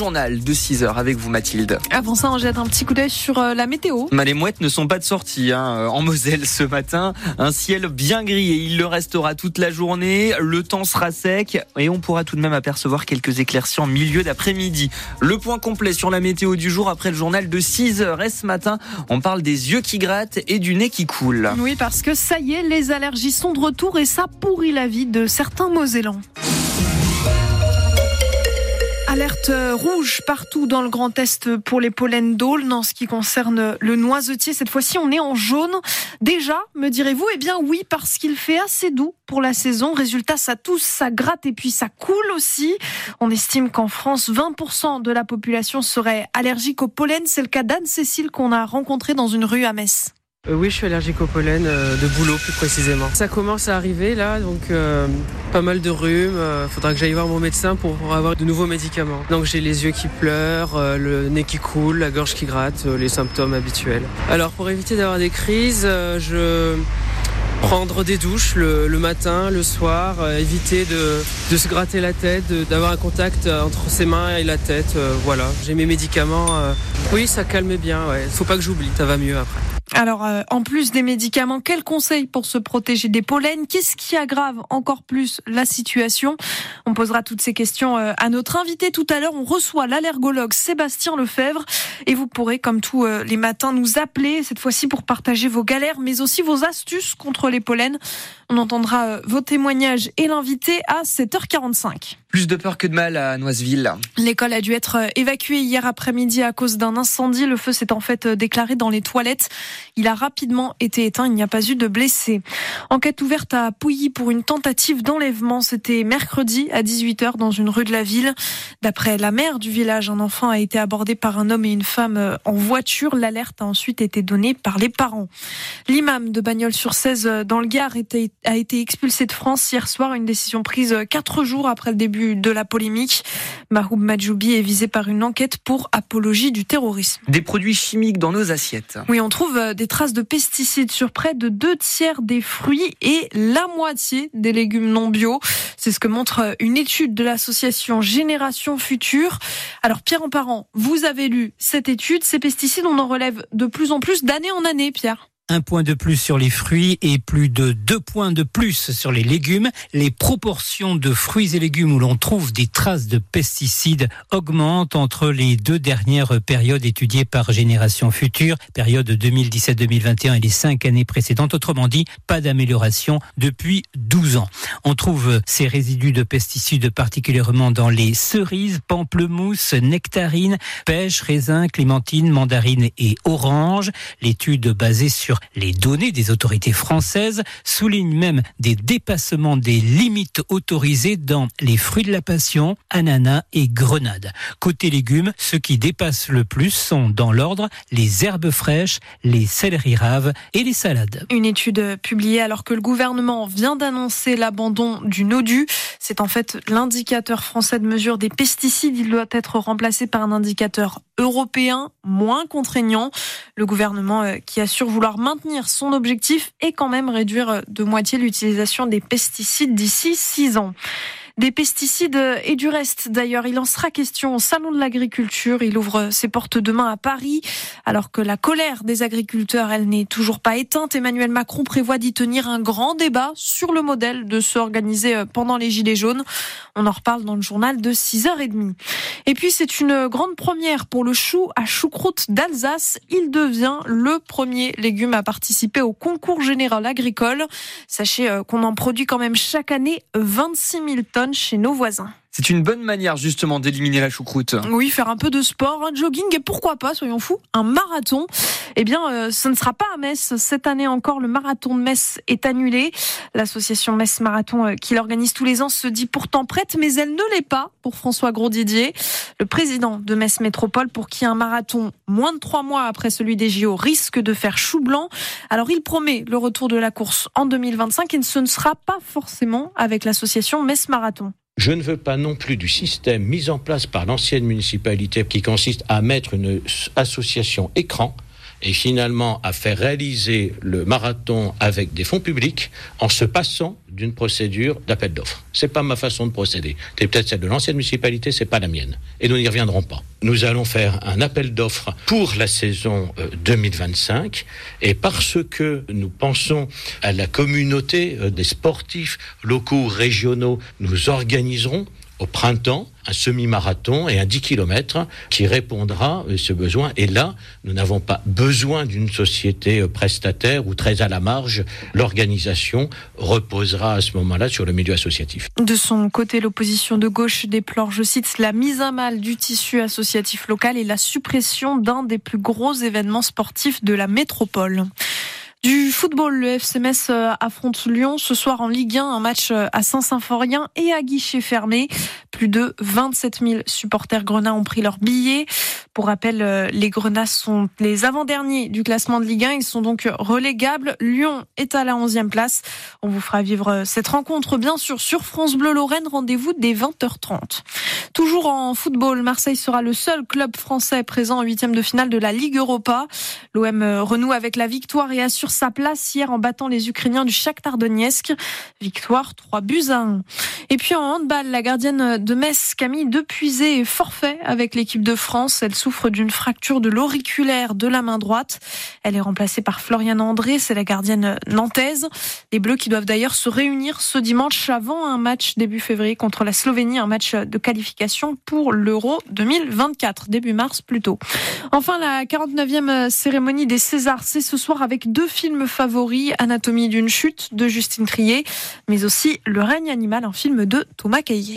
journal de 6h avec vous, Mathilde. Avant ça, on jette un petit coup d'œil sur la météo. Mais les mouettes ne sont pas de sortie en Moselle ce matin. Un ciel bien gris et il le restera toute la journée. Le temps sera sec et on pourra tout de même apercevoir quelques éclaircies en milieu d'après-midi. Le point complet sur la météo du jour après le journal de 6h. Et ce matin, on parle des yeux qui grattent et du nez qui coule. Oui, parce que ça y est, les allergies sont de retour et ça pourrit la vie de certains Mosellans. Alerte rouge partout dans le Grand Est pour les pollens d'aulne. En ce qui concerne le noisetier, cette fois-ci, on est en jaune. Déjà, me direz-vous, eh bien oui, parce qu'il fait assez doux pour la saison. Résultat, ça tousse, ça gratte et puis ça coule aussi. On estime qu'en France, 20% de la population serait allergique au pollen. C'est le cas d'Anne-Cécile qu'on a rencontrée dans une rue à Metz. Oui, je suis allergique au pollen, de bouleau plus précisément. Ça commence à arriver là, donc pas mal de rhumes. Faudra que j'aille voir mon médecin pour avoir de nouveaux médicaments. Donc j'ai les yeux qui pleurent, le nez qui coule, la gorge qui gratte, les symptômes habituels. Alors pour éviter d'avoir des crises, prendre des douches le matin, le soir, éviter de se gratter la tête, d'avoir un contact entre ses mains et la tête, voilà. J'ai mes médicaments, oui, ça calme bien, ouais. Faut pas que j'oublie, ça va mieux après. Alors, en plus des médicaments, quels conseils pour se protéger des pollens ? Qu'est-ce qui aggrave encore plus la situation ? On posera toutes ces questions à notre invité tout à l'heure. On reçoit l'allergologue Sébastien Lefèvre et vous pourrez, comme tous les matins, nous appeler, cette fois-ci pour partager vos galères, mais aussi vos astuces contre les pollens. On entendra vos témoignages et l'invité à 7h45. Plus de peur que de mal à Noisville. L'école a dû être évacuée hier après-midi à cause d'un incendie. Le feu s'est en fait déclaré dans les toilettes. Il a rapidement été éteint, il n'y a pas eu de blessés. Enquête ouverte à Pouilly pour une tentative d'enlèvement. C'était mercredi à 18h dans une rue de la ville. D'après la mère du village, un enfant a été abordé par un homme et une femme en voiture. L'alerte a ensuite été donnée par les parents. L'imam de Bagnols-sur-Cèze dans le Gard a été expulsé de France hier soir. Une décision prise 4 jours après le début de la polémique. Mahoub Majoubi est visé par une enquête pour apologie du terrorisme. Des produits chimiques dans nos assiettes. Oui, on trouve des traces de pesticides sur près de 2/3 des fruits et la moitié des légumes non bio. C'est ce que montre une étude de l'association Génération Futur. Alors Pierre Emparent, vous avez lu cette étude. Ces pesticides, on en relève de plus en plus d'année en année, Pierre. 1 point de plus sur les fruits et plus de 2 points de plus sur les légumes. Les proportions de fruits et légumes où l'on trouve des traces de pesticides augmentent entre les 2 dernières périodes étudiées par Génération Future, période 2017-2021 et les 5 années précédentes. Autrement dit, pas d'amélioration depuis 12 ans. On trouve ces résidus de pesticides particulièrement dans les cerises, pamplemousses, nectarines, pêches, raisins, clémentines, mandarines et oranges. L'étude basée sur les données des autorités françaises soulignent même des dépassements des limites autorisées dans les fruits de la passion, ananas et grenades. Côté légumes, ceux qui dépassent le plus sont dans l'ordre les herbes fraîches, les céleri raves et les salades. Une étude publiée alors que le gouvernement vient d'annoncer l'abandon du Nodu. C'est en fait l'indicateur français de mesure des pesticides. Il doit être remplacé par un indicateur européen moins contraignant. Le gouvernement qui assure vouloir maintenir son objectif et quand même réduire de moitié l'utilisation des pesticides d'ici 6 ans. Des pesticides et du reste, d'ailleurs, il en sera question au Salon de l'Agriculture. Il ouvre ses portes demain à Paris, alors que la colère des agriculteurs, elle n'est toujours pas éteinte. Emmanuel Macron prévoit d'y tenir un grand débat sur le modèle de ceux organisés pendant les Gilets jaunes. On en reparle dans le journal de 6h30. Et puis, c'est une grande première pour le chou à choucroute d'Alsace. Il devient le premier légume à participer au concours général agricole. Sachez qu'on en produit quand même chaque année 26 000 tonnes chez nos voisins. C'est une bonne manière justement d'éliminer la choucroute. Oui, faire un peu de sport, un jogging et pourquoi pas, soyons fous, un marathon. Eh bien, ce ne sera pas à Metz. Cette année encore, le marathon de Metz est annulé. L'association Metz Marathon qui l'organise tous les ans se dit pourtant prête, mais elle ne l'est pas pour François Gros-Didier, le président de Metz Métropole, pour qui un marathon moins de 3 mois après celui des JO risque de faire chou blanc. Alors il promet le retour de la course en 2025 et ce ne sera pas forcément avec l'association Metz Marathon. Je ne veux pas non plus du système mis en place par l'ancienne municipalité qui consiste à mettre une association écran et finalement à faire réaliser le marathon avec des fonds publics en se passant d'une procédure d'appel d'offres. C'est pas ma façon de procéder. C'est peut-être celle de l'ancienne municipalité, c'est pas la mienne. Et nous n'y reviendrons pas. Nous allons faire un appel d'offres pour la saison 2025 et parce que nous pensons à la communauté des sportifs locaux, régionaux, nous organiserons au printemps un semi-marathon et un 10 km qui répondra à ce besoin. Et là, nous n'avons pas besoin d'une société prestataire ou très à la marge. L'organisation reposera à ce moment-là sur le milieu associatif. De son côté, l'opposition de gauche déplore, je cite, la mise à mal du tissu associatif local et la suppression d'un des plus gros événements sportifs de la métropole. Du football, le FC Metz affronte Lyon ce soir en Ligue 1, un match à Saint-Symphorien et à guichet fermé. Plus de 27 000 supporters grenats ont pris leur billet. Pour rappel, les grenats sont les avant-derniers du classement de Ligue 1. Ils sont donc relégables. Lyon est à la 11e place. On vous fera vivre cette rencontre, bien sûr, sur France Bleu Lorraine. Rendez-vous dès 20h30. Toujours en football, Marseille sera le seul club français présent en 8e de finale de la Ligue Europa. L'OM renoue avec la victoire et assure sa place hier en battant les Ukrainiens du Shakhtar Donetsk. Victoire 3-1. Et puis en handball, la gardienne de Metz, Camille Depuisé, est forfait avec l'équipe de France. Elle souffre d'une fracture de l'auriculaire de la main droite. Elle est remplacée par Florian André, c'est la gardienne nantaise. Les Bleus qui doivent d'ailleurs se réunir ce dimanche avant un match début février contre la Slovénie, un match de qualification pour l'Euro 2024, début mars plutôt. Enfin, la 49e cérémonie des Césars, c'est ce soir avec deux films favoris, Anatomie d'une chute de Justine Triet, mais aussi Le règne animal, un film de Thomas Caillier.